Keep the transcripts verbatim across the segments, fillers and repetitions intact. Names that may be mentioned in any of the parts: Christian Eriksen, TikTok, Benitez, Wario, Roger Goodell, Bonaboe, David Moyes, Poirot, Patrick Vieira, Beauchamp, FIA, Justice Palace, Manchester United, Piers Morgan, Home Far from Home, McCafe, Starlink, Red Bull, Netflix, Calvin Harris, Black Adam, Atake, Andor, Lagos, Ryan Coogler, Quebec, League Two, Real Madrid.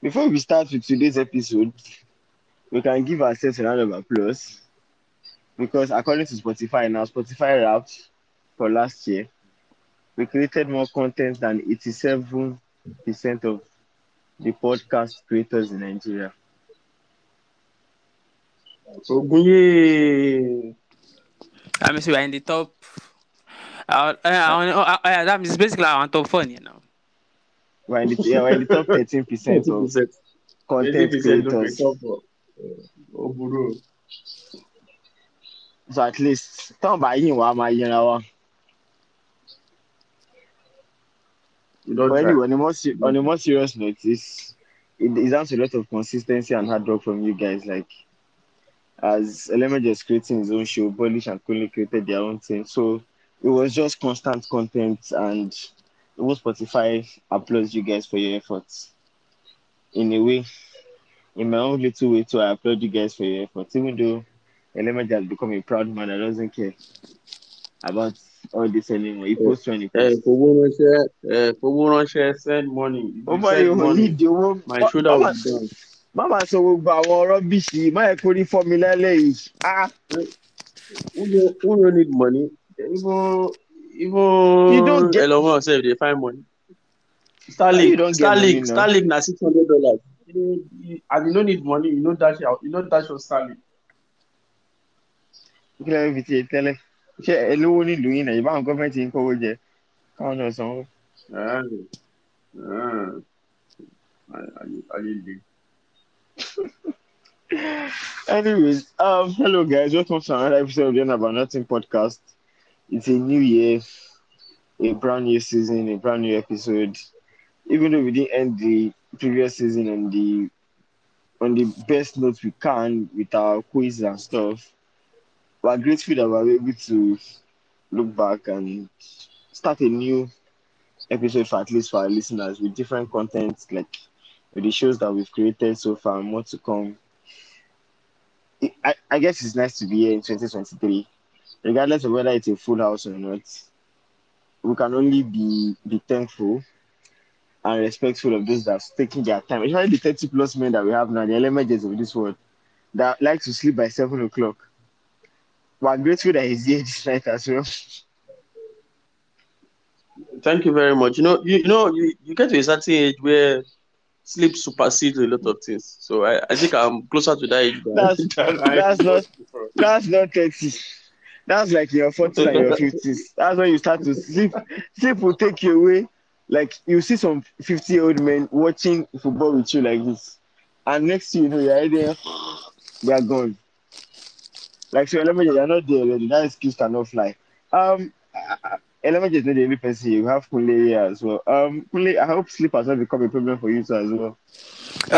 Before we start with today's episode, we can give ourselves a round of applause because according to Spotify, now Spotify Wrapped for last year, we created more content than eighty-seven percent of the podcast creators in Nigeria. Okay. I mean, so we're in the top. Uh, uh, uh, uh, that is basically our top four, you know. We're in the, yeah, we're in the top thirteen percent of content creators. So at least, talk about you, you know. But anyway, on a more, se- on a more serious note, it's, it deserves a lot of consistency and hard work from you guys. Like, as Element is creating his own show, Bullish and Coolly created their own thing. So it was just constant content, and it was Spotify applauds you guys for your efforts. In a way, in my own little way too, I applaud you guys for your efforts. Even though Element has become a proud man that doesn't care about all this anymore. He posts when he posts. For one share, for one share, send money. Oh my, you need your own. My shoulder was done. Mama so we buy one rubbish. My equity formula is ah. Who don't need money? Even even you don't get. Elon Musk said they find money. Starlink, Starlink, Starlink. Now six hundred dollars. And you don't need money. You don't dash out. You don't dash your Starlink. Can I be tell you? Share alone ni doing na. You buy government in Korea. Count us on. Ah, ah. I I I Anyways, um, hello guys, welcome to another episode of the On About Nothing Podcast. It's a new year, a brand new season, a brand new episode. Even though we didn't end the previous season on the on the best note we can with our quiz and stuff, we're grateful that we're able to look back and start a new episode for at least for our listeners with different content like with the shows that we've created so far and more to come. It, I, I guess it's nice to be here in twenty twenty-three. Regardless of whether it's a full house or not, we can only be, be thankful and respectful of those that's taking their time. Especially the thirty-plus men that we have now, the L M Js of this world, that like to sleep by seven o'clock. We're grateful that he's here this night as well. Thank you very much. You know, you, you, know, you, you get to a certain age where sleep supersedes a lot of things, so I, I think I'm closer to that age. That's, that's not that's not thirty. That's like your forties and your fifties. That's when you start to sleep. Sleep will take you away. Like you see some fifty-year-old men watching football with you like this, and next thing you know, you're there, they are gone. Like so, Element, you're not there already. That excuse cannot fly. Um, Element is not the only person. You have Coolly here as well. Um, Coolly, I hope sleep has not become a problem for you too as well.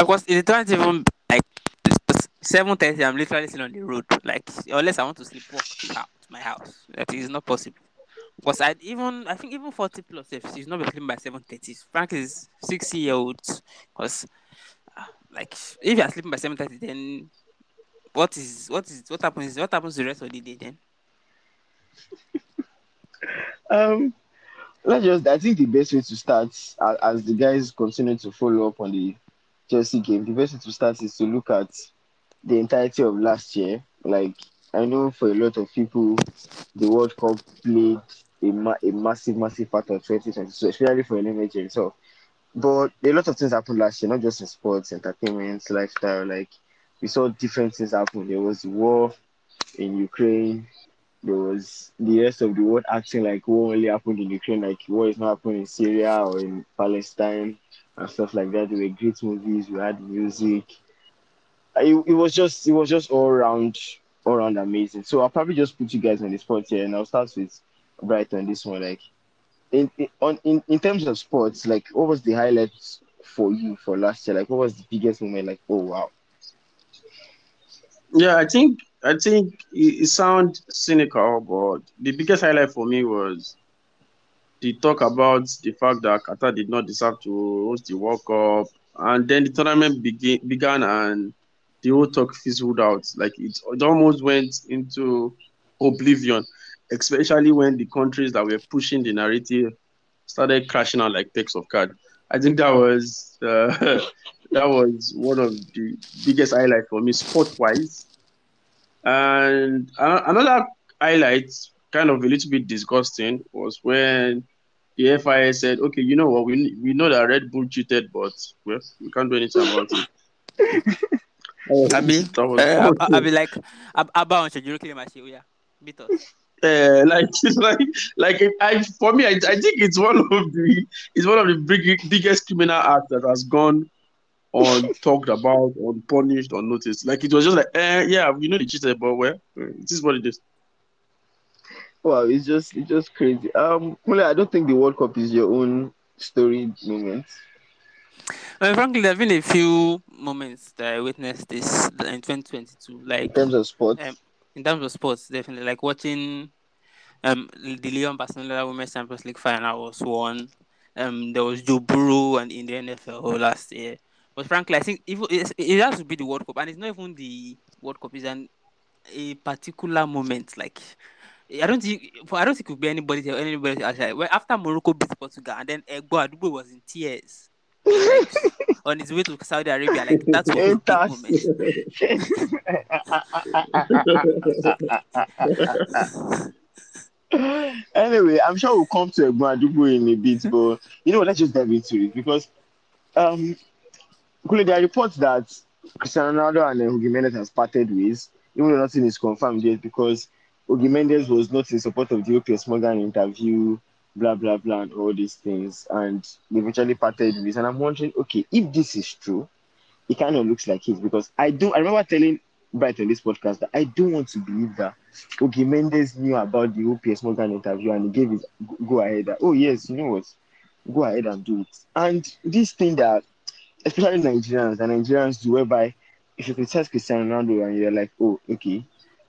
Of course, it doesn't even like seven thirty. I'm literally still on the road. Like unless I want to sleepwalk out my house, that is not possible. Because I even I think even forty plus, she's not sleeping by seven thirty. Frank is sixty year old. Because uh, like if you are sleeping by seven thirty, then what is what is what happens? What happens the rest of the day then? Um, let's just. I think the best way to start, as, as the guys continue to follow up on the Chelsea game, the best way to start is to look at the entirety of last year. Like I know for a lot of people, the World Cup played a, ma- a massive, massive part of twenty twenty, so especially for L M H himself. But a lot of things happened last year, not just in sports, entertainment, lifestyle. Like we saw different things happen. There was war in Ukraine. There was the rest of the world acting like war only happened in Ukraine, like war is not happening in Syria or in Palestine and stuff like that. There were great movies, we had music. It, it was just it was just all around all around amazing. So I'll probably just put you guys on the spot here, and I'll start with Brighton this one. Like in in, on, in in terms of sports, like what was the highlights for you for last year? Like what was the biggest moment? Like oh wow. Yeah, I think. I think it, it sounds cynical, but the biggest highlight for me was the talk about the fact that Qatar did not deserve to host the World Cup. And then the tournament begin, began and the whole talk fizzled out. Like it, it almost went into oblivion, especially when the countries that were pushing the narrative started crashing out like packs of cards. I think that was uh, That was one of the biggest highlights for me, sport-wise. And uh, another highlight, kind of a little bit disgusting, was when the F I A said, okay, you know what, we we know that Red Bull cheated, but well, we can't do anything about it. Oh, I mean, uh, I, I be like, Abba on schedule, claim I see, yeah, beat us. Uh, like, like, like, I for me, I, I think it's one of the it's one of the big, biggest criminal acts that has gone on talked about, on punished, on noticed. Like, it was just like, eh, yeah, you know they cheated, but well, this is what it is. Wow, it's just it's just crazy. Um, Mule, I don't think the World Cup is your own story moment. Well, frankly, there have been a few moments that I witnessed this in twenty twenty-two. Like in terms of sports. Um, In terms of sports, definitely. Like watching um, the Lyon-Barcelona Women's Champions League final was one. Um, there was Joe Burrow and in the N F L last year. But frankly, I think if it's, it has to be the World Cup. And it's not even the World Cup. It's an, a particular moment. Like, I don't think I don't think it would be anybody else. Anybody else. Well, after Morocco beat Portugal, and then Egbo Adugbo was in tears. Like, on his way to Saudi Arabia, like that's what his big moment. Anyway, I'm sure we'll come to Egbo in a bit, but you know, let's just dive into it because um, there are reports that Cristiano Ronaldo and Jorge Mendes has parted ways, even though nothing is confirmed yet because Jorge Mendes was not in support of the Piers Morgan interview. Blah blah blah and all these things, and they eventually parted with. And I'm wondering, okay, if this is true, it kind of looks like it because I do. I remember telling Brighton this podcast that I don't want to believe that Jorge Mendes knew about the Piers Morgan interview and he gave his go ahead. That, oh yes, you know what? Go ahead and do it. And this thing that, especially Nigerians and Nigerians do, whereby if you criticize Cristiano Ronaldo and you're like, oh okay,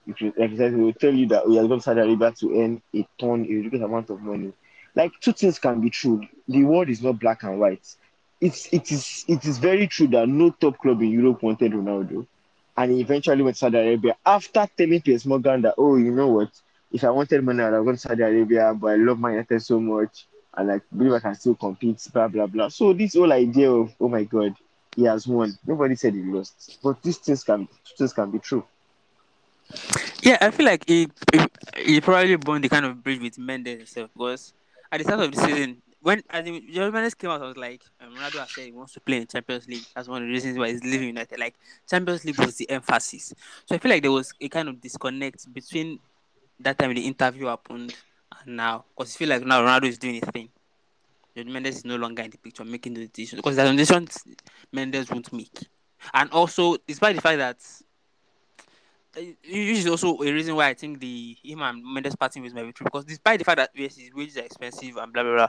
if you criticize, will tell you that we are going to Saudi Arabia to earn a ton, a ridiculous amount of money. Like, two things can be true. The world is not black and white. It's it is it is very true that no top club in Europe wanted Ronaldo, and he eventually went to Saudi Arabia after telling Piers Morgan that, oh, you know what? If I wanted money, I'd have gone to Saudi Arabia, but I love Man United so much, and I believe I can still compete. Blah blah blah. So this whole idea of, oh my God, he has won. Nobody said he lost, but these things can two things can be true. Yeah, I feel like he he probably burned the kind of bridge with Mendes himself because. At the start of the season, when I think Jorge Mendes came out, I was like, um, Ronaldo has said he wants to play in Champions League. That's one of the reasons why he's leaving United. Like, Champions League was the emphasis. So I feel like there was a kind of disconnect between that time the interview happened and now. Because I feel like now Ronaldo is doing his thing. Jorge Mendes is no longer in the picture making the decisions. Because that's the decisions Mendes won't make. And also, despite the fact that which is also a reason why I think the him and Mendes parting ways might be true because despite the fact that yes, his wages are expensive and blah blah blah,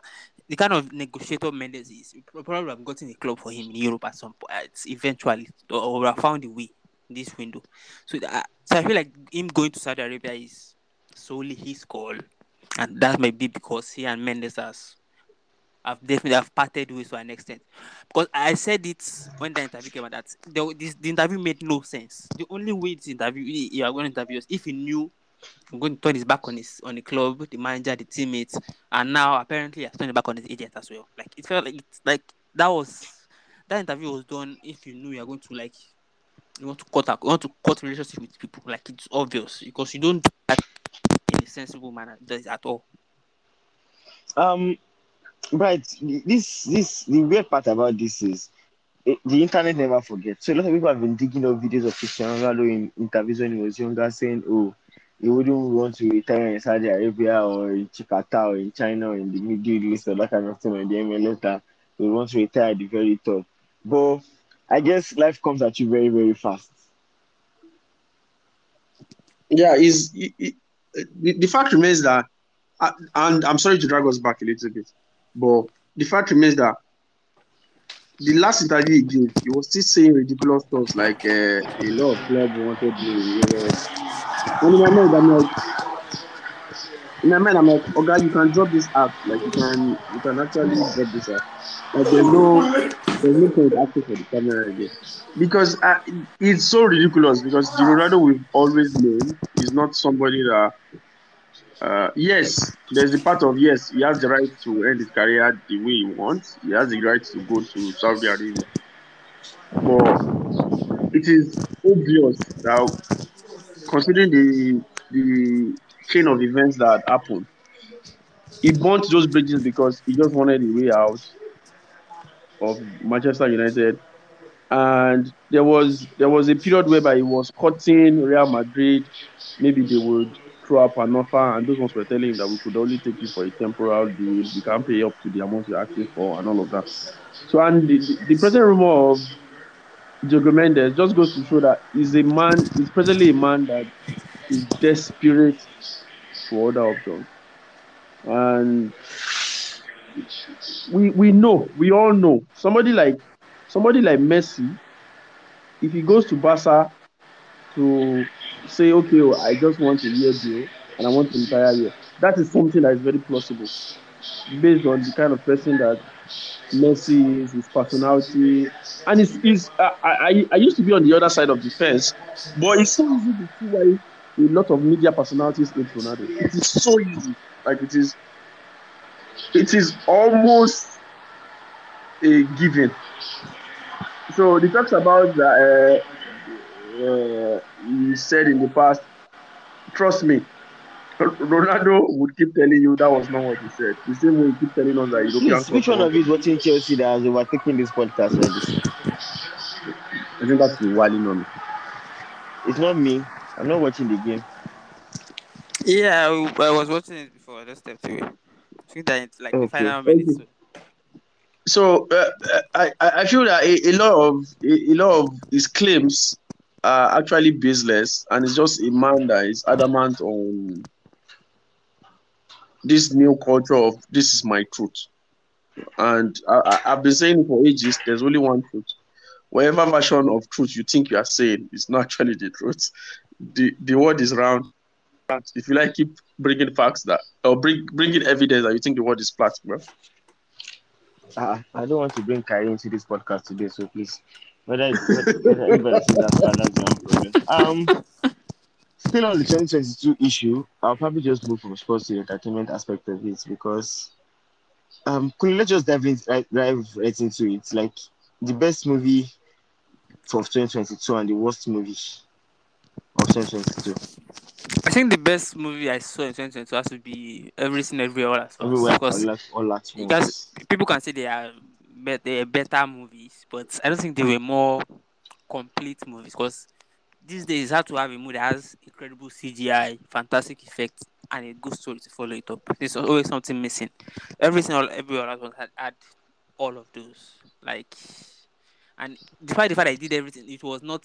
the kind of negotiator Mendes is probably have gotten a club for him in Europe at some point eventually or have found a way in this window. So, that, so I feel like him going to Saudi Arabia is solely his call, and that might be because he and Mendes has have definitely have parted ways to an extent. Because I said it when the interview came out that the, this, the interview made no sense. The only way this interview you are going to interview is if he knew I'm going to turn his back on his on the club, the manager, the teammates, and now apparently he has turned his back on his agent as well. Like it felt like it's like that was that interview was done if you knew you are going to like you want to cut a, you want to cut relationship with people. Like it's obvious because you don't do that in a sensible manner at all. Um. Right, this this the weird part about this is it, the internet never forgets. So a lot of people have been digging up videos of Cristiano Ronaldo in interviews when he was younger, saying, "Oh, he wouldn't want to retire in Saudi Arabia or in Qatar or in China or in the Middle East or that kind of thing, or in the M L S. He wants to retire at the very top." But I guess life comes at you very very fast. Yeah, is it, it, the, the fact remains that, and I'm sorry to drag us back a little bit. But the fact remains that the last interview he gave, he was still saying ridiculous stuff like uh, a lot of clubs wanted me. And in my mind, I'm like, in my mind, I'm like, oh God, you can drop this app. Like you can, you can actually drop this app. Like there's no, there's no point asking for the camera again because uh, it's so ridiculous. Because the Ronaldo we've always known is not somebody that. Uh, yes, there's the part of yes, he has the right to end his career the way he wants. He has the right to go to Saudi Arabia. But it is obvious that considering the the chain of events that happened, he burnt those bridges because he just wanted the way out of Manchester United. And there was there was a period whereby he was cutting Real Madrid. Maybe they would throw up an offer, and those ones were telling him that we could only take you for a temporary deal. We can't pay up to the amount you're asking for, and all of that. So, and the, the present rumor of Jorge Mendes just goes to show that he's a man. He's presently a man that is desperate for other options. And we we know, we all know, somebody like somebody like Messi, if he goes to Barca to say, okay, well, I just want a year deal and I want an entire year, that is something that is very plausible based on the kind of person that Messi is, his personality. And it's, it's I, I, I used to be on the other side of the fence, but it's so easy to see why a lot of media personalities hate Ronaldo. It is so easy. Like it is, it is almost a given. So he talks about that. Uh, uh, he said in the past, trust me, Ronaldo would keep telling you that was not what he said. The same way he keep telling us that European. Please, which one of you is watching Chelsea that has overtaken this podcast already? I think that's the Wally, not me. It's not me. I'm not watching the game. Yeah, I, I was watching it before. I just stepped away. I think that it's like okay. the final minutes. So, so uh, I I feel that a, a lot of a, a lot of his claims are actually baseless, and it's just a man that is adamant on this new culture of this is my truth. And I, I, I've been saying for ages, there's only one truth. Whatever version of truth you think you are saying is not actually the truth. The the world is round. If you like, keep bringing facts that or bring bringing evidence that you think the world is flat, bro. Uh, I don't want to bring Kai into this podcast today, so please. Whether it's whether anybody says that, um, still on the twenty twenty-two issue, I'll probably just move from sports to the entertainment aspect of it because um, could let's just dive in, right, dive right into it. Like the best movie from twenty twenty-two and the worst movie of twenty twenty-two. I think the best movie I saw in twenty twenty-two has to be Everything Everywhere All At Once. Everywhere All At Once. People can say they are, be- they are better movies, but I don't think they were more complete movies because these days you have to have a movie that has incredible C G I, fantastic effects, and a good story to follow it up. There's always something missing. Everything all, Everywhere All At Once had, had all of those. Like, and despite the fact I did everything, it was not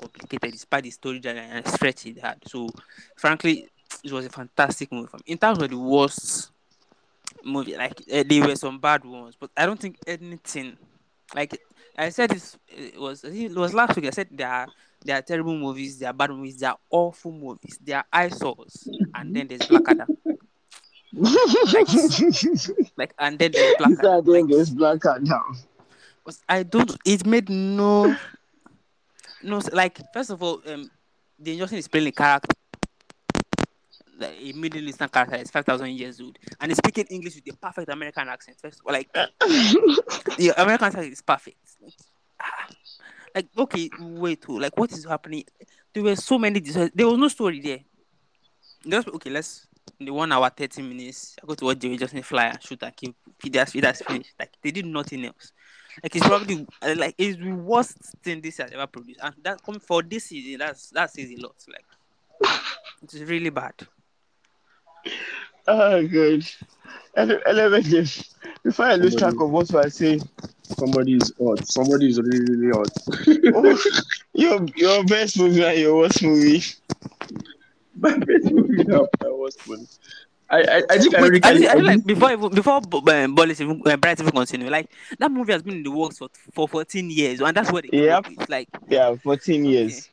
complicated despite the story and stretch it had. So, frankly, it was a fantastic movie. In terms of the worst movie, like uh, there were some bad ones, but I don't think anything. Like I said, this it was it was last week. I said there are there are terrible movies, there are bad movies, there are awful movies, there are eyesores, and then there's Black Adam. like, like and then there's Black Adam. Like, there's Black Adam. I don't. It made no. No, like, first of all, um, the injunction is playing a character, like, a Middle Eastern character is five thousand years old, and he's speaking English with the perfect American accent. First of all, like, the American accent is perfect. Like, ah, like okay, wait, oh, like, what is happening? There were so many, there was no story there. Just, okay, let's, in the one hour, thirty minutes, I go to what they were just in fly and shoot and keep, that's finished. Like, they did nothing else. Like it's probably like it's the worst thing this has ever produced, and that coming for this season, that's that says a lot. Like it's really bad. Oh good. Eleven. Before I lose track of what I say, somebody is odd. Somebody is really really odd. oh, your your best movie and your worst movie. My best movie and my worst movie. I, I I think I really I, I, I like before before um, Bullish even uh, Brighton even continue, like that movie has been in the works for for fourteen years, and that's what it yep. is like. Yeah, fourteen okay. years.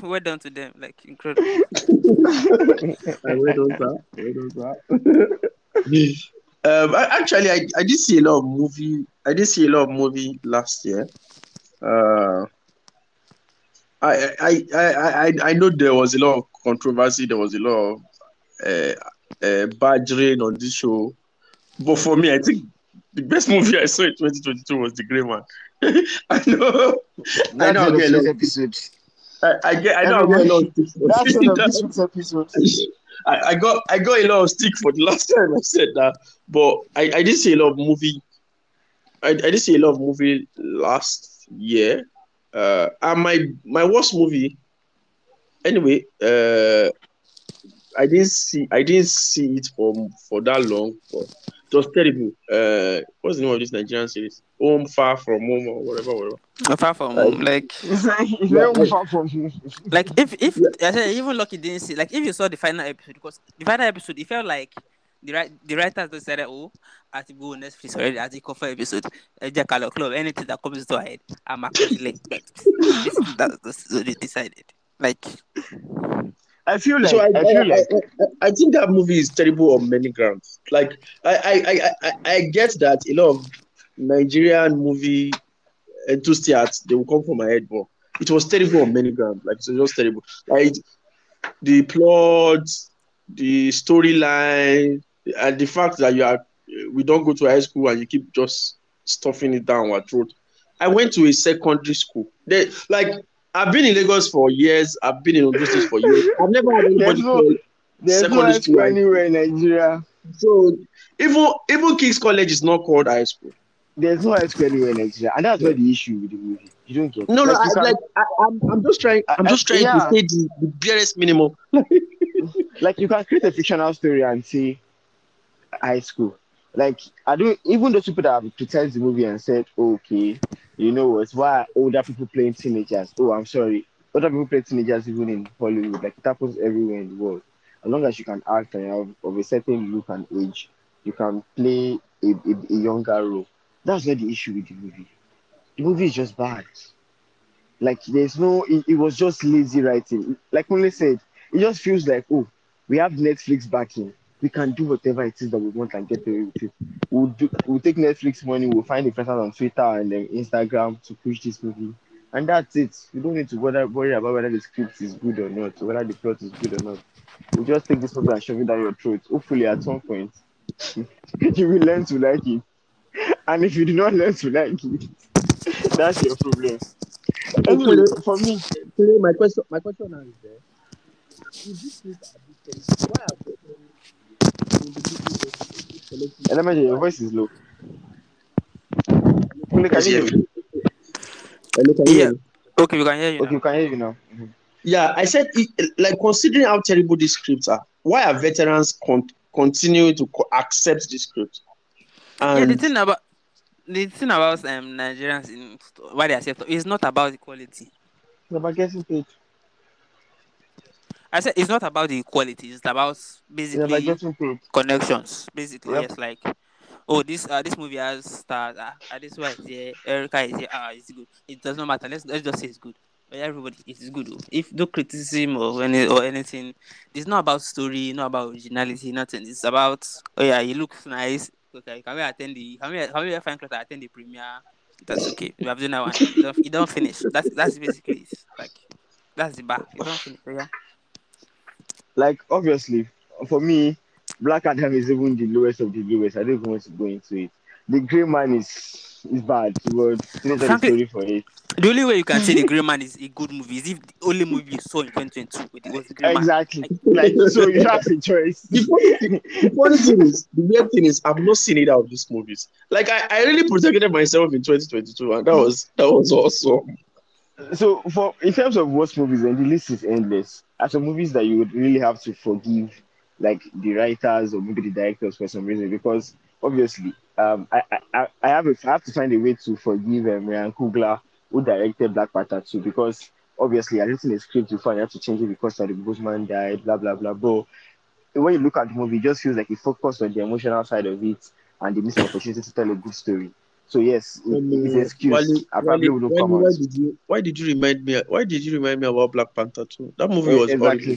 Well done to them, like incredible. I well done, sir. Well done, sir. um, I, actually, I, I did see a lot of movie. I did see a lot of movie last year. Uh, I I I I I know there was a lot of controversy. There was a lot of Uh, uh, bad rain on this show, but for me, I think The best movie I saw in twenty twenty-two was The Grey Man. I know. That I know. Get episode. I, I get. I know. I, I, get That's one of this week's episode. I, I got. I got a lot of stick for the last time I said that, but I, I did see a lot of movie. I, I did see a lot of movie last year. Uh, and my my worst movie. Anyway, uh, I didn't see. I didn't see it for for that long. But it was terrible. Uh, what's the name of this Nigerian series? Home Far From Home or whatever, whatever. Far From Home, like, like, like, like if if yeah. I said, even Lucky didn't see, like if you saw the final episode, because the final episode it felt like the the writers decided, oh, I think go on Netflix already, I think cover episode, Jack Club, anything that comes to our head, I'm actually like that's what they decided. Like, I feel like, so I, I, feel I, like. I, I, I think that movie is terrible on many grounds. Like, I, I, I, I, I get that a lot of Nigerian movie enthusiasts, they will come from my head, but it was terrible on many grounds. Like, so it was just terrible. Like, the plot, the storyline, and the fact that you are, we don't go to high school and you keep just stuffing it down our throat. I went to a secondary school. They, like, I've been in Lagos for years. I've been in Lagos for years. I've never had anybody call there's no high school anywhere in Nigeria. So even even King's College is not called high school. There's no high school anywhere in Nigeria, and that's yeah. Where the issue with the movie. You don't get no, it. no. Like, I, like I, I'm, I'm just trying. I'm I, just trying yeah. to say the, the barest minimum. Like you can create a fictional story and say high school. Like I don't even those people that have criticized the movie and said, okay. You know what? Why are older people playing teenagers? Oh, I'm sorry. Older people play teenagers even in Hollywood. Like, it happens everywhere in the world. As long as you can act and have of a certain look and age, you can play a, a, a younger role. That's not the issue with the movie. The movie is just bad. Like, there's no... It, it was just lazy writing. Like Kunle said, it just feels like, oh, we have Netflix backing. We can do whatever it is that we want and get away with it. We'll, do, we'll take Netflix money, we'll find influencers on Twitter and then Instagram to push this movie. And that's it. We don't need to bother, worry about whether the script is good or not, or whether the plot is good or not. We'll just take this movie and shove it down your throat. Hopefully, at some point, you will learn to like it. And if you do not learn to like it, that's your problem. Anyway, for me, today, my question, my question now is there. Is this why are Element, your voice is low. Yeah. Okay, we can hear you. Okay, we can hear you now. Mm-hmm. Yeah, I said, like, considering how terrible these scripts are, why are veterans con- continuing to co- accept these scripts? And... Yeah, the thing about the thing about um Nigerians in why they accept it's not about the quality. It's about getting paid. I said it's not about the equality. It's about basically yeah, connections. Basically, yep. Yes, like, oh, this uh, this movie has stars. Uh, uh, this one is here. Erica is here. Ah, it's good. It does not matter. Let's let's just say it's good. Everybody, it is good. If no criticism or any or anything, it's not about story, not about originality, nothing. It's about oh yeah, it looks nice. Okay, can we attend the? Can we can we find class attend the premiere? That's okay. We have done that one. You don't, you don't finish. That's that's basically it. Like, that's the back. You don't finish. Yeah. Like, obviously, for me, Black Adam is even the lowest of the lowest. I don't even want to go into it. The Grey Man is is bad, but there's a story for it. The only way you can say The Grey Man is a good movie is if the only movie you saw in twenty twenty-two was The Grey Man. Exactly. Like, so you have a choice. The funny thing, the funny thing is, the weird thing is, I've not seen either of these movies. Like, I, I really protected myself in twenty twenty-two, and that was, that was awesome. So, for in terms of worst movies, then the list is endless. As for movies that you would really have to forgive, like the writers or maybe the directors for some reason, because obviously, um, I I, I have a, I have to find a way to forgive um, Ryan Coogler, who directed Black Panther two, because obviously I written a script before and I had to change it because the Boseman died, blah blah blah. But when you look at the movie, it just feels like it focused on the emotional side of it and the missed opportunity to tell a good story. So yes, it, um, it's an excuse. Wally, I probably Wally, wouldn't Wally, come why out. Did you, why did you remind me? Why did you remind me about Black Panther too? That movie was exactly.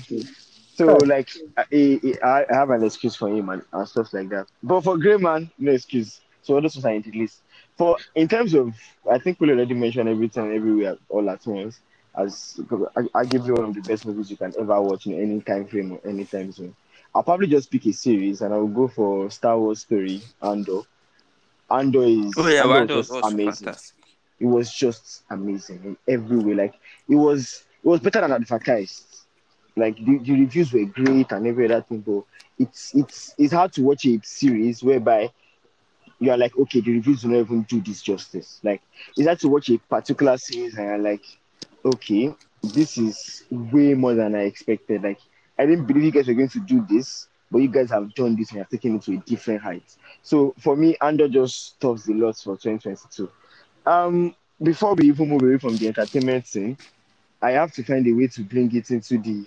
Horrible. So like, I, I have an excuse for him and, and stuff like that. But for Grey Man, no excuse. So those ones are in the list. For in terms of, I think we already mentioned Everything Everywhere All At Once. As I, I give you one of the best movies you can ever watch in any time frame or any time zone. I'll probably just pick a series and I will go for Star Wars story, Andor. Andor is oh, yeah, Andor was, was amazing. Fantastic. It was just amazing in every way. Like it was, it was better than advertised. Like the, the reviews were great and every other thing, but it's it's it's hard to watch a series whereby you are like, okay, the reviews do not even do this justice. Like it's hard to watch a particular series and you're like, okay, this is way more than I expected. Like I didn't believe you guys were going to do this, but you guys have done this and have taken it to a different height. So for me, Andor just tops the lot for twenty twenty-two. Um, before we even move away from the entertainment thing, I have to find a way to bring it into the.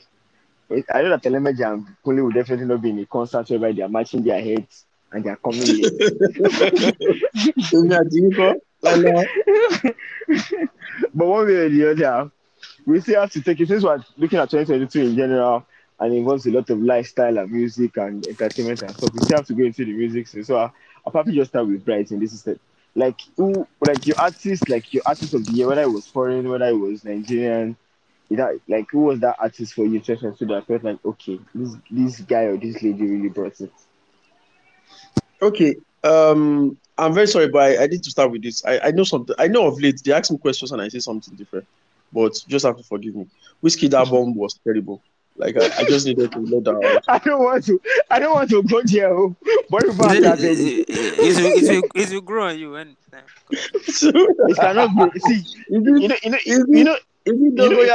I know that Telemed and Coolly will definitely not be in a concert whereby they are matching their heads and they are coming here. But one way or the other, we still have to take it. Since we're looking at twenty twenty-two in general, and it involves a lot of lifestyle and music and entertainment and stuff, we still have to go into the music. So, so I'll, I'll probably just start with Brighton. This is the, like, who, like your artist, like your artist of the year, whether it was foreign, whether it was Nigerian, you know, like who was that artist for you? Just so that I felt like, okay, this this guy or this lady really brought it. Okay, um, I'm very sorry, but I, I need to start with this. I, I know something. I know of late they asked me questions and I say something different, but just have to forgive me. Whiskey's album was terrible. Like I, I just needed to let that out. I don't want to. I don't want to go there. What about that? It will grow on you when it cannot grow. See, you know, you know, you know, you know, you know, you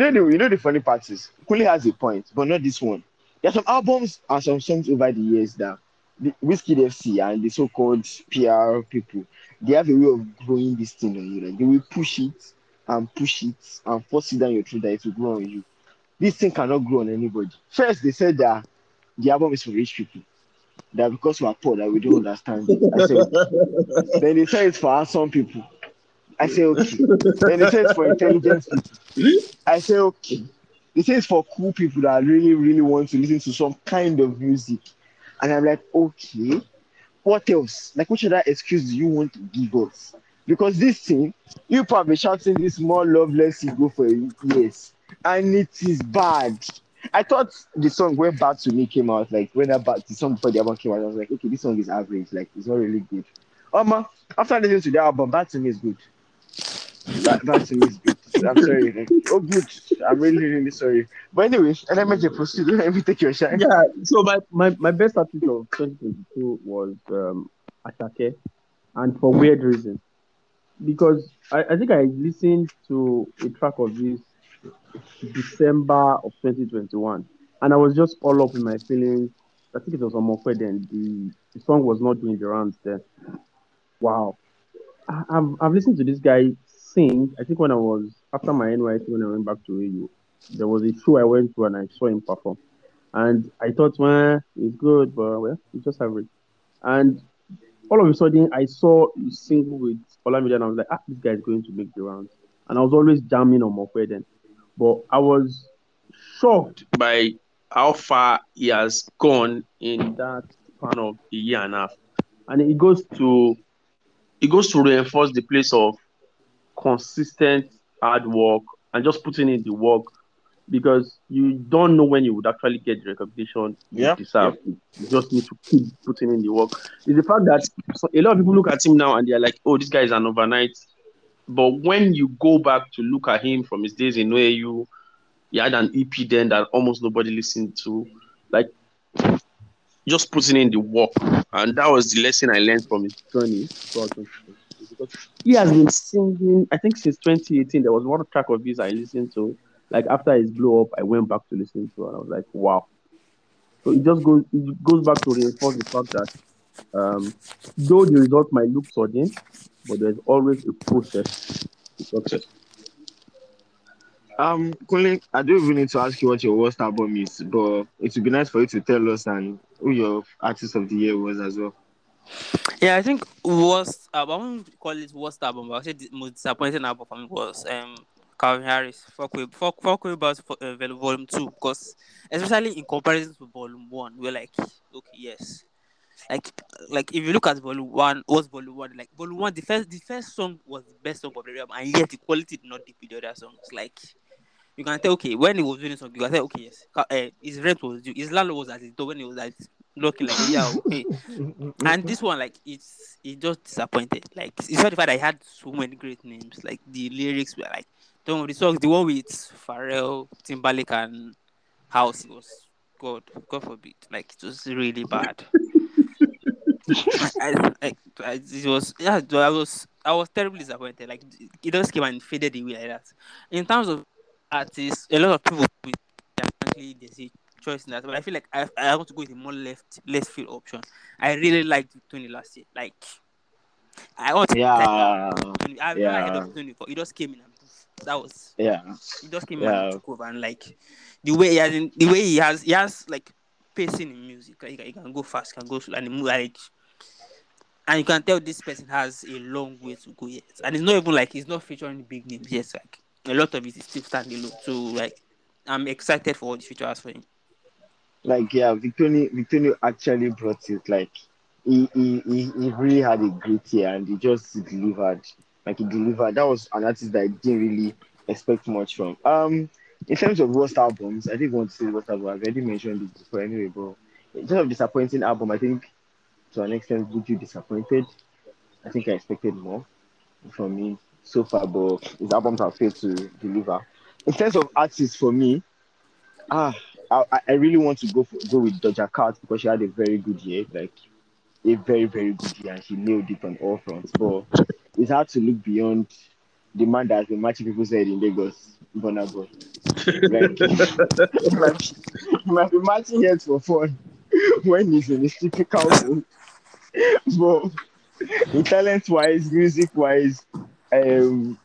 know, the, you know the funny part is Coolly has a point, but not this one. There are some albums and some songs over the years that the Whiskey F C and the so-called P R people, they have a way of growing this thing on you. Like they will push it. And push it and force it down your throat that it will grow on you. This thing cannot grow on anybody. First, they said that the album is for rich people. That because we are poor, that we don't understand it. I said, then they said it's for some people. I say okay. Then they said it's for intelligent people. I say okay. They say it's for cool people that really, really want to listen to some kind of music. And I'm like, okay. What else? Like, what other excuse do you want to give us? Because this thing, you probably shouting this small loveless ego for years, and it is bad. I thought the song when Bad to Me came out, like when I bad, the song before the album came out, I was like, okay, this song is average, like it's not really good. Um, after listening to the album, Bad to Me is good. Bad, bad to Me is good. I'm sorry. Like, oh, good. I'm really, really sorry. But anyway, and I made a proceed. Let me take your shine. Yeah. So my my, my best artist of twenty twenty-two was um Atake, and for weird reasons. Because I, I think I listened to a track of this December of twenty twenty-one, and I was just all up in my feelings. I think it was Omofwe then. The, the song was not doing the rounds then. Wow. I, I've, I've listened to this guy sing. I think when I was, after my N Y C, when I went back to A U, there was a show I went to and I saw him perform. And I thought, well, it's good, but well, it's just average. And all of a sudden, I saw you sing with Olamide, and I was like, ah, this guy is going to make the rounds. And I was always jamming on Mofwe then. But I was shocked by how far he has gone in that span of a year and a half. And it goes to it goes to reinforce the place of consistent hard work and just putting in the work, because you don't know when you would actually get the recognition you yeah. deserve. Yeah. You just need to keep putting in the work. It's the fact that a lot of people look at him now and they're like, oh, this guy is an overnight. But when you go back to look at him from his days in O A U, he had an E P then that almost nobody listened to. Like, just putting in the work. And that was the lesson I learned from his journey. He has been singing, I think since twenty eighteen, there was one track of his I listened to. Like after his blow up, I went back to listen to it and I was like, wow. So it just goes it goes back to reinforce the fact that um, though the result might look sudden, but there's always a process to success. Um, Coolly, I don't even need to ask you what your worst album is, but it would be nice for you to tell us and who your artist of the year was as well. Yeah, I think worst album, I won't call it worst album, but actually the most disappointing album for me was um. Calvin Harris, fuck with, fuck, fuck with about uh, volume two, because especially in comparison to volume one, we're like, okay, yes, like, like if you look at volume one, what's volume one like? Volume one, the first, the first song was the best song of the album, and yet the quality did not dip with the other songs. Like, you can tell, okay, when he was doing this song, you can tell, okay, yes, uh, his rent was due, his landlord was at his door when he was at looking like, yeah. Okay. And this one, like, it's it just disappointed. Like, it's not the fact I had so many great names. Like, the lyrics were like, some of the songs, the one with Pharrell, Timberlake, and House, it was, God, God forbid. Like, it was really bad. I, I, I, it was, yeah, I was, I was terribly disappointed. Like, it just came and faded away like that. In terms of artists, a lot of people with apparently they see choice in that, but I feel like I, I want to go with a more left, left field option. I really liked Twenty last year. Like, I want, to, yeah, like, I've yeah. never heard of Twenty before. It just came in. And that was, yeah. It just came yeah. and took over, and like the way he has, in, the way he has, he has like pacing in music. Like, he can go fast, can go slow, and move like. And you can tell this person has a long way to go yet. And it's not even like, it's not featuring big names yet. Like, a lot of it is still standing low. So, like, I'm excited for what the future has for him. Like, yeah, Victorino, Victorino actually brought it. Like, he, he, he, he really had a great year, and he just delivered. Like, he delivered. That was an artist that I didn't really expect much from. Um, in terms of worst albums, I didn't want to say worst album. I've already mentioned it before anyway, bro. In terms of disappointing album, I think... to an extent, did you disappointed? I think I expected more from me so far, but his albums have failed to deliver. In terms of artists, for me, ah, I, I really want to go for, go with Doja Cat because she had a very good year, like a very very good year, and she nailed it on all fronts. But it's hard to look beyond the man that has been matching people's head in Lagos, Bonaboe. Like, he might be, he might be matching heads for fun when he's in his typical mood. But talent-wise, music-wise, um,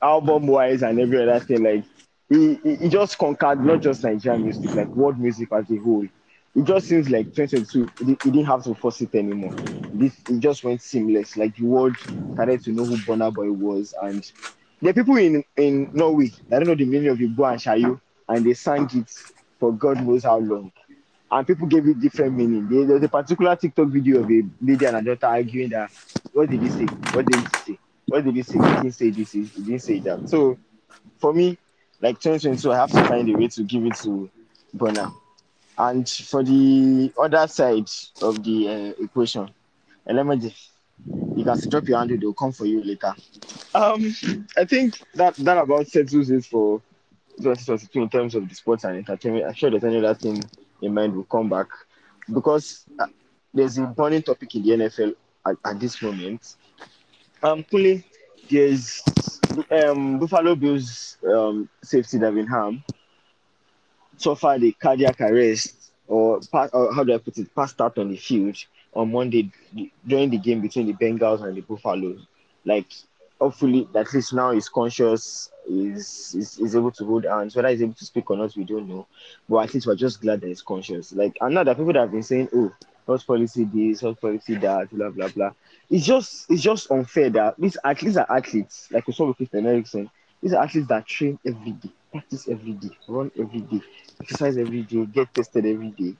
album-wise, and every other thing, like he, he, he just conquered not just Nigerian music, like world music as a whole. It just seems like twenty twenty-two, he, he didn't have to force it anymore. This it just went seamless. Like the world started to know who Bonaboe was, and there are people in in Norway that don't know the meaning of Igbo and Shayo, and they sang it for God knows how long. And people gave it different meaning. There was a particular TikTok video of a lady and a daughter arguing that, what did he say? What did he say? What did he say? He didn't say this, he didn't say that. So, for me, like twenty twenty-two, I have to find a way to give it to Bonner. And for the other side of the uh, equation, Elemedi, you can drop your hand, they'll come for you later. Um, I think that, that about settles it for twenty twenty-two in terms of the sports and entertainment. I'm sure there's any other thing in mind will come back, because uh, there's a burning topic in the N F L at, at this moment. Um, Coolly, there's um, Buffalo Bills um, safety Devin Ham suffered a cardiac arrest, or, or how do I put it, passed out on the field on Monday during the game between the Bengals and the Buffaloes. Like, hopefully, at least now he's conscious, is is is able to hold hands. Whether he's able to speak or not, we don't know. But at least we're just glad that he's conscious. Like, I know that people that have been saying, "Oh, health policy this, health policy that, blah blah blah." It's just it's just unfair that these athletes are athletes. Like we saw with Christian Eriksen, these are athletes that train every day, practice every day, run every day, exercise every day, get tested every day.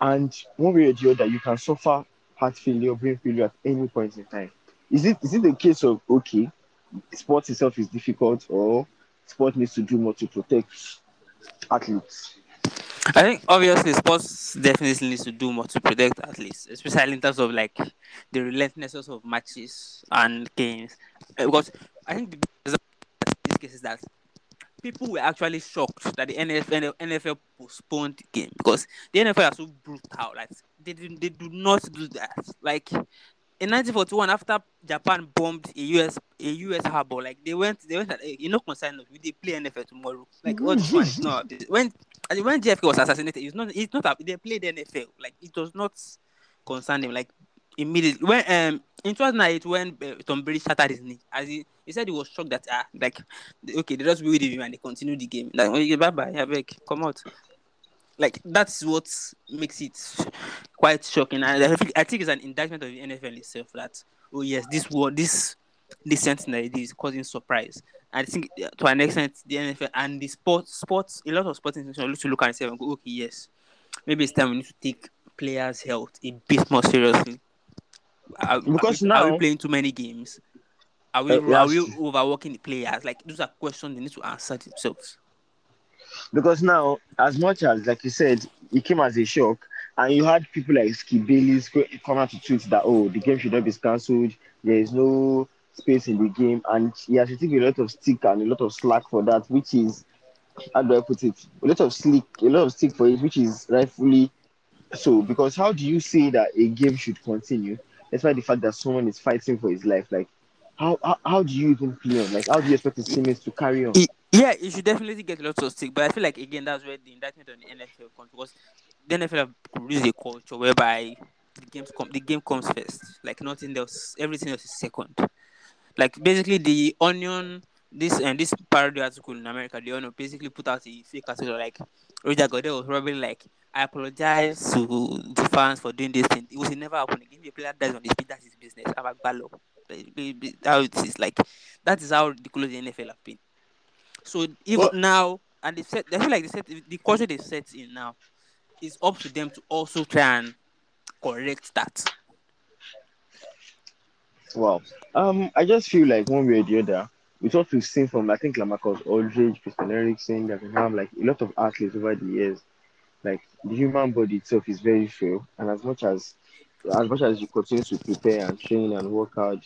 And one way or the other, you can suffer heart failure, brain failure at any point in time. Is it is it the case of, okay, sports itself is difficult, or sport needs to do more to protect athletes? I think obviously sports definitely needs to do more to protect athletes, especially in terms of like the relentlessness of matches and games. Because I think the biggest case is that people were actually shocked that the N F L, N F L postponed the game, because the N F L are so brutal. Like they do, they do not do that. Like, in nineteen forty-one, after Japan bombed a U S a U S harbor, like they went, they went. You're not concerned with they play N F L tomorrow. Like, what mm-hmm. one? No, when when J F K was assassinated, it's not. It's not. They played N F L. Like, it does not concern them. Like, immediately when um in two thousand eight when uh, Tom Brady shattered his knee, as he, he said he was shocked that ah like okay they just waited with him and they continued the game. Like, okay, bye bye, Havek, come out. Like, that's what makes it quite shocking. And I think, I think it's an indictment of the N F L itself that, oh yes, this war, this this sentence is causing surprise. And I think to an extent, the N F L and the sports, sports a lot of sports institutions need to look at itself and go, okay, yes, maybe it's time we need to take players' health a bit more seriously. Are, because are, now... are we playing too many games? Are we, uh, yes. are we overworking the players? Like, those are questions they need to answer themselves. Because now, as much as, like you said, it came as a shock, And you had people like Skibelli's come out to tweet that, oh, the game should not be cancelled. There is no space in the game. And he has taken a lot of stick and a lot of slack for that, which is, how do I put it? A lot of slick, a lot of stick for it, which is rightfully so. Because how do you say that a game should continue, despite the fact that someone is fighting for his life? Like, how how, how do you even play on? Like, how do you expect his teammates to carry on? It, yeah, you should definitely get lots of stick. But I feel like, again, that's where the indictment on the N F L comes. Because the N F L have produced a culture whereby the, games com- the game comes first. Like, nothing else, everything else is second. Like, basically, the Onion... This and this parody article in America, The Onion, basically put out a fake article like Roger Goodell was probably like, I apologize to the fans for doing this thing. It will never happen again. If a player dies on the pitch, that's his business. I'm a bad luck. How it is like that is how ridiculous the N F L have been. So even well, now, and they set, I feel like they set the culture they set in now is up to them to also try and correct that. Wow. Um, I just feel like one way or the other. It's what we've seen from, I think, Lamarcus Aldridge, Christian Eriksen, Dagenham, like, a lot of athletes over the years. Like, the human body itself is very frail, and as much as as much as you continue to prepare and train and work out,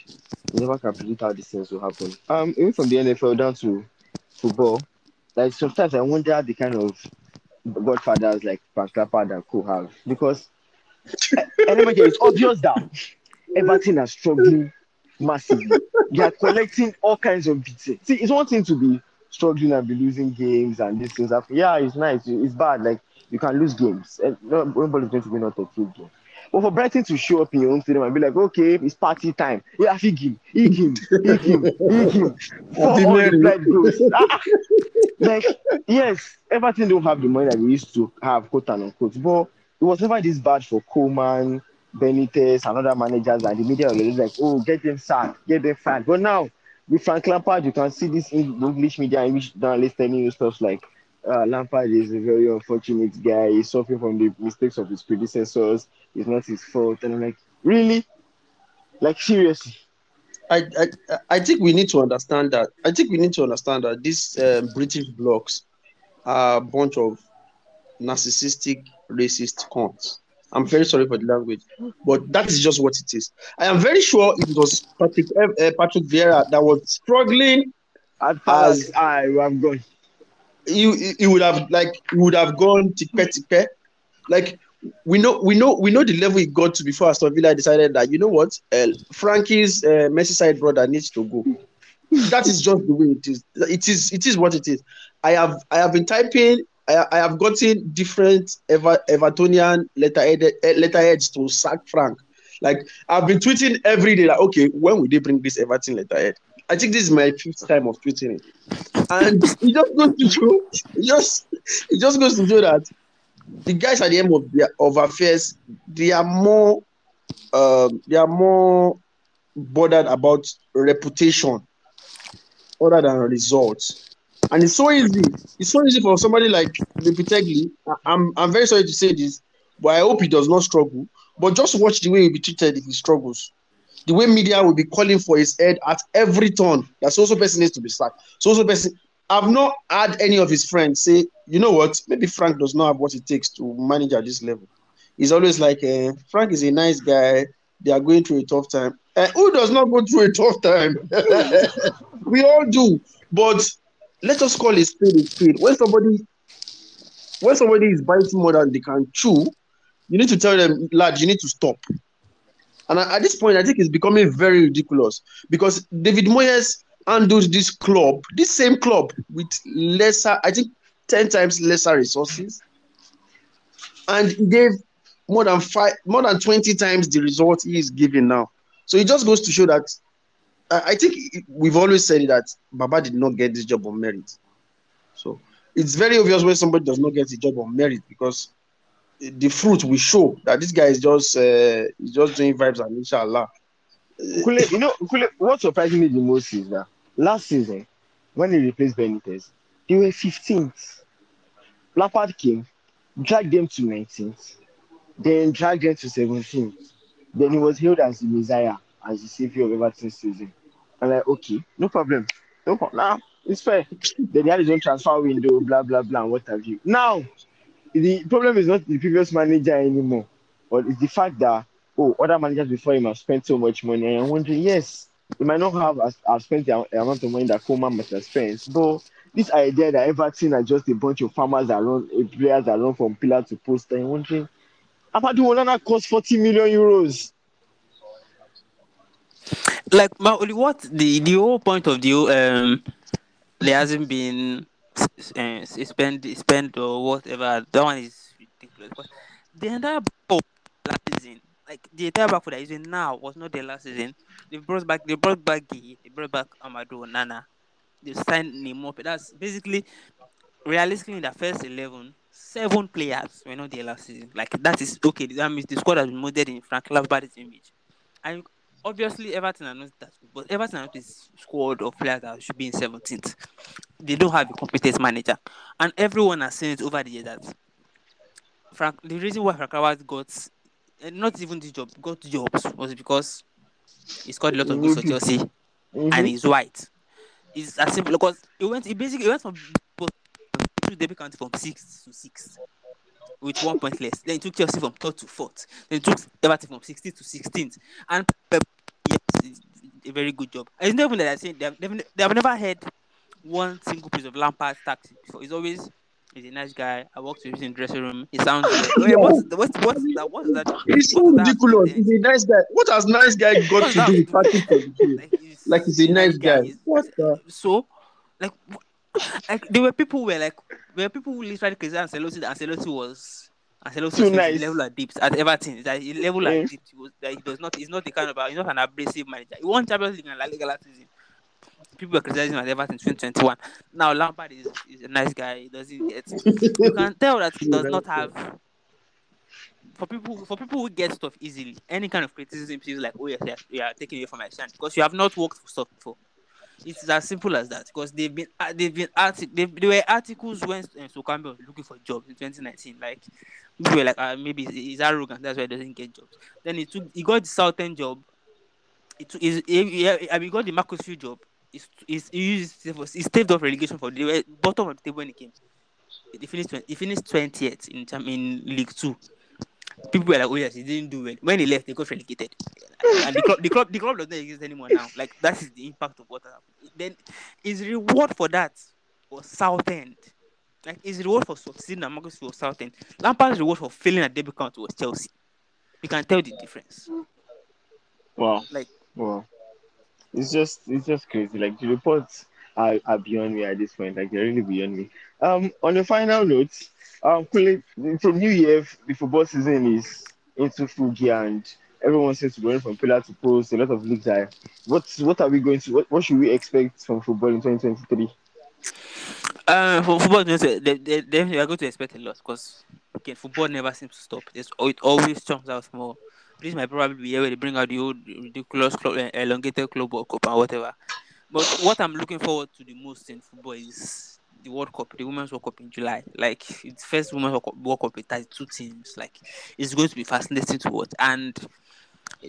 you never can predict how these things will happen. Um, even from the N F L down to football, like, sometimes I wonder the kind of godfathers like Frank Lampard and Co have, because anyway, it's obvious that Everton are struggling massively. They are collecting all kinds of beats. See, it's one thing to be struggling and be losing games and these things. After, yeah, it's nice. It's bad. Like, you can lose games. And nobody's going to win out a few games. But for Brighton to show up in your own stadium and be like, okay, it's party time. Yeah, he him, eat him, eat him, eat him. For all the blood goes. Like, yes, Everton don't have the money that we used to have, quote and unquote. But it was never this bad for Coleman, Benitez and other managers, and the media always like, oh, get them sacked, get them fired. But now, with Frank Lampard, you can see this English media in which journalists telling you stuff like, uh, Lampard is a very unfortunate guy, he's suffering from the mistakes of his predecessors, it's not his fault. And I'm like, really? Like, seriously? I I, I think we need to understand that. I think we need to understand that these uh, British blogs are a bunch of narcissistic, racist cons. I'm very sorry for the language, but that is just what it is. I am very sure it was Patrick uh, Patrick Vieira that was struggling. As, as I am going, you you would have like you would have gone tipe tipe. Like we know we know we know the level it got to before Aston Villa decided that, you know what, uh, Frankie's uh, Merseyside brother needs to go. That is just the way it is. It is it is what it is. I have I have been typing. I, I have gotten different Ever, Evertonian letterhead, letterheads to sack Frank. Like, I've been tweeting every day, like, okay, when will they bring this Everton letterhead? I think this is my fifth time of tweeting it. And it just goes to show, it just, it just goes to show that the guys at the end of, their, of affairs, they are more, um, they are more bothered about reputation other than results. And it's so easy. It's so easy for somebody like Lopetegui. I'm I'm very sorry to say this, but I hope he does not struggle. But just watch the way he'll be treated if he struggles. The way media will be calling for his head at every turn. That so-so person needs to be sacked. So-so person. I've not had any of his friends say, you know what, maybe Frank does not have what it takes to manage at this level. He's always like, eh, Frank is a nice guy. They are going through a tough time. Eh, who does not go through a tough time? We all do. But let us call it spade a spade. When somebody, when somebody is biting more than they can chew, you need to tell them, lad, you need to stop. And at this point, I think it's becoming very ridiculous because David Moyes handled this club, this same club, with lesser, I think, ten times lesser resources, and he gave more than five, more than twenty times the result he is giving now. So it just goes to show that. I think we've always said that Baba did not get this job on merit. So it's very obvious when somebody does not get the job on merit because the fruit will show that this guy is just uh, he's just doing vibes and inshallah. Coolly, you know, Coolly, what surprised me the most is that last season, when he replaced Benitez, they were fifteenth. Lampard came, dragged them to nineteenth, then dragged them to seventeenth. Then he was hailed as the Messiah, as the savior of Everton's season. I'm like, okay, no problem. No problem. Nah, it's fair. Then they had his own transfer window, blah, blah, blah, and what have you. Now, the problem is not the previous manager anymore. But it's the fact that, oh, other managers before him have spent so much money. And I'm wondering, yes, they might not have as, as spent the amount of money that Coleman must have spent. But this idea that Everton are just a bunch of farmers that run, players that run from pillar to post, I'm wondering, about the one that cost forty million euros. Like, what the, the whole point of the um, there hasn't been uh, spent spent or whatever. That one is ridiculous. But the entire back last season, like the entire back for that season now was not the last season. They brought back, they brought back Gay, they brought back Amadou Nana. They signed Nemo. That's basically realistically in the first eleven. Seven players were not there last season. Like that is okay. That means the squad has been molded in Frank Lampard's image, and obviously Everton are not that. But Everton are not a squad of players that should be in seventeenth. They don't have a competent manager, and everyone has seen it over the years that Frank. The reason why Frank Lampard got not even the job, got jobs was because he scored a lot of goals for Chelsea, mm-hmm. and he's white. It's as simple because he went. He basically he went from. Debbie County from sixth to sixth with one point less. Then he took Chelsea from third to fourth. Then he took Everton from sixteenth to sixteenth. And yes, a very good job. It's not even that I say they have, they have never had one single piece of Lampard's tactics before. He's always he's a nice guy. I walked with him in the dressing room. He sounds like, what's, what's, what's that? What's that? He's so ridiculous. He's a nice guy. What has nice guy got to do with tactics? Like he's a nice guy. guy. What the? So, like. Like there were people who were like there were people who literally criticized Ancelotti. That Ancelotti was Ancelotti's nice. Level of dips at Everton. That his level yeah. of dips was that he does not. He's not the kind of. He's not an abrasive manager. He won Champions League and La Liga last season. People were criticizing him at Everton twenty twenty-one. Now Lampard is, is a nice guy. He doesn't get. You can tell that he does not have. For people, for people who get stuff easily, any kind of criticism feels like, oh yes, yes you are taking away from my chance because you have not worked for stuff before. It's as simple as that because they've been uh, they've been artic- they've, there were articles when uh, Sokambi was looking for jobs in twenty nineteen. Like we were like uh, maybe he's arrogant, that's why he doesn't get jobs. Then he took he got the Southend job. He took he, he, he, he got the Marcusfield job. He's he's he used he staved off relegation for the bottom of the table when he came. He finished he finished twentieth in in League Two. People were like, oh yes, he didn't do well. When he left, they got relegated. And the club, the club, the club doesn't exist anymore now. Like that is the impact of what happened. Then his reward for that was Southend. Like his reward for succeeding at Marcus was Southend. Lampard's reward for failing at Debbie County was Chelsea. You can tell the difference. Wow. Like wow. It's just it's just crazy. Like the reports are, are beyond me at this point. Like they're really beyond me. Um, on the final note. Um, Coolly, from New Year, the football season is into full gear, and everyone seems to be going from pillar to post. A lot of leagues are. What's what are we going to? What, what should we expect from football in twenty twenty-three? Uh, for football, they, they, they, they are going to expect a lot because okay, football never seems to stop. There's, it always jumps out more. This might probably be where they bring out the old ridiculous club, elongated club or cup or whatever. But what I'm looking forward to the most in football is. The World Cup, the Women's World Cup in July. Like, it's first Women's World Cup, World Cup with thirty-two teams. Like, it's going to be fascinating to watch. And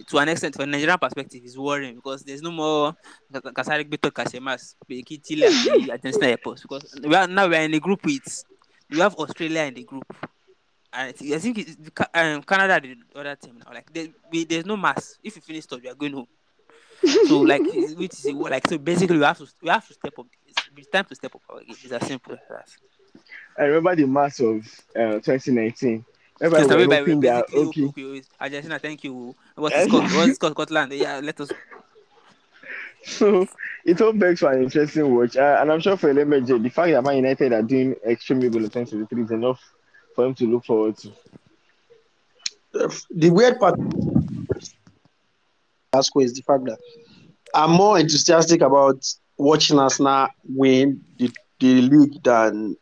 to an extent, from a Nigerian perspective, it's worrying because there's no more Kasarik Beto Kasemas, Chile, and Argentina airports. Because we are, now we're in a group with, we have Australia in the group. And I think, I think it's um, Canada, the other team now. Like, there, we, there's no mass. If you finish third, we are going home. So, like, which is like, so basically, we have to, we have to step up. It's time to step up. It's as simple as that. I remember the match of uh, twenty nineteen. Remember yes, we hoping that, okay. okay. Argentina, thank you. What is called? What is called Scotland? Yeah, let us. So, it all begs for an interesting watch. Uh, and I'm sure for L M J, the fact that Man United are doing extremely well in twenty twenty-three is enough for him to look forward to. The weird part is the fact that I'm more enthusiastic about watching us now win the, the league than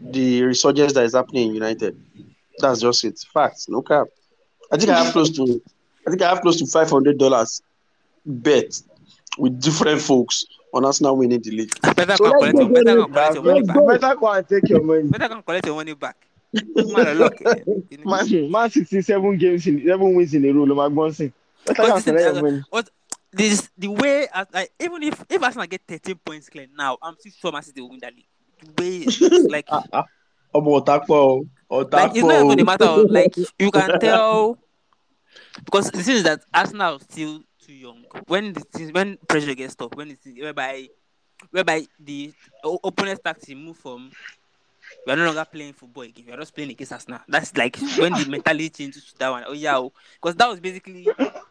the resurgence that is happening in United. That's just it. Facts, no cap. I think I have close to I think I have close to five hundred dollars bet with different folks on us now winning the league. Better so come collect, better go collect your money back. Better go and take your money. Better come collect your money back. Man, man sixty-seven games in seven wins in a row. Loma Gonsin. Better come collect your money. This the way I, I even if if Arsenal get thirteen points clear now, I'm still sure Man City will win that league. The way it's like uh, uh, I'm on that ball. Like, it's not even a matter of, like, you can tell, because the thing is that Arsenal is still too young. When the when pressure gets tough, when it's whereby whereby the opponent's tactics move from we are no longer playing football again, we are just playing against Arsenal. That's like when the mentality changes to that one. Oh yeah, because that was basically that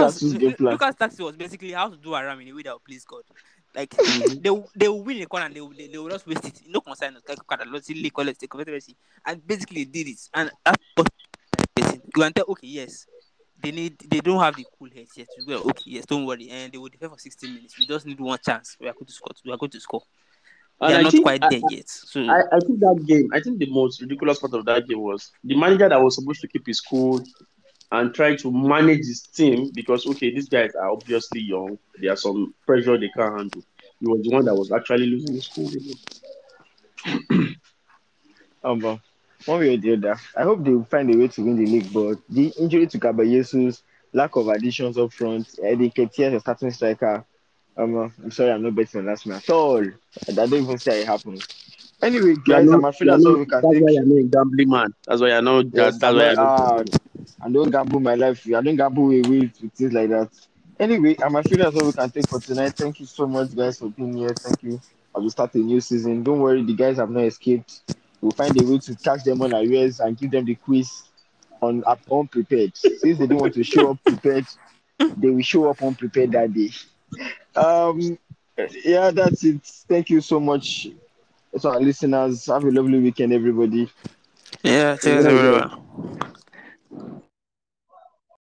was, Lucas' tactics was basically how to do Aram in a way that will please God. Like they they will win a corner and they will, they, they will just waste it. No concern. And basically did it. And that's you can tell, okay, yes, they need they don't have the cool heads yet. Well, okay, yes, don't worry. And they will defend for sixty minutes. We just need one chance. We are going to score. We are going to score. They and are I not think, quite I, there yet. So I, I think that game. I think the most ridiculous part of that game was the manager that was supposed to keep his cool and try to manage his team because, okay, these guys are obviously young. There are some pressure they can't handle. He was the one that was actually losing his cool. um, but one way or the other, I hope they find a way to win the league, but the injury to Caballesus, lack of additions up front, Eddie Nketiah is a starting striker. Um, uh, I'm sorry, I'm not betting on last man at all. I don't even see how it happens. Anyway, guys, not, I'm afraid that's all we can that's take. That's why you're not a gambling man. That's why you're not. Yes, that's why uh, I don't gamble my life. I don't gamble with, with things like that. Anyway, I'm afraid that's all we can take for tonight. Thank you so much, guys, for being here. Thank you. I will start a new season. Don't worry, the guys have not escaped. We'll find a way to catch them on arrears and give them the quiz on unprepared. Since they didn't want to show up prepared, they will show up unprepared that day. Um, yeah, that's it. Thank you so much to our listeners. Have a lovely weekend, everybody. Yeah, cheers, everyone.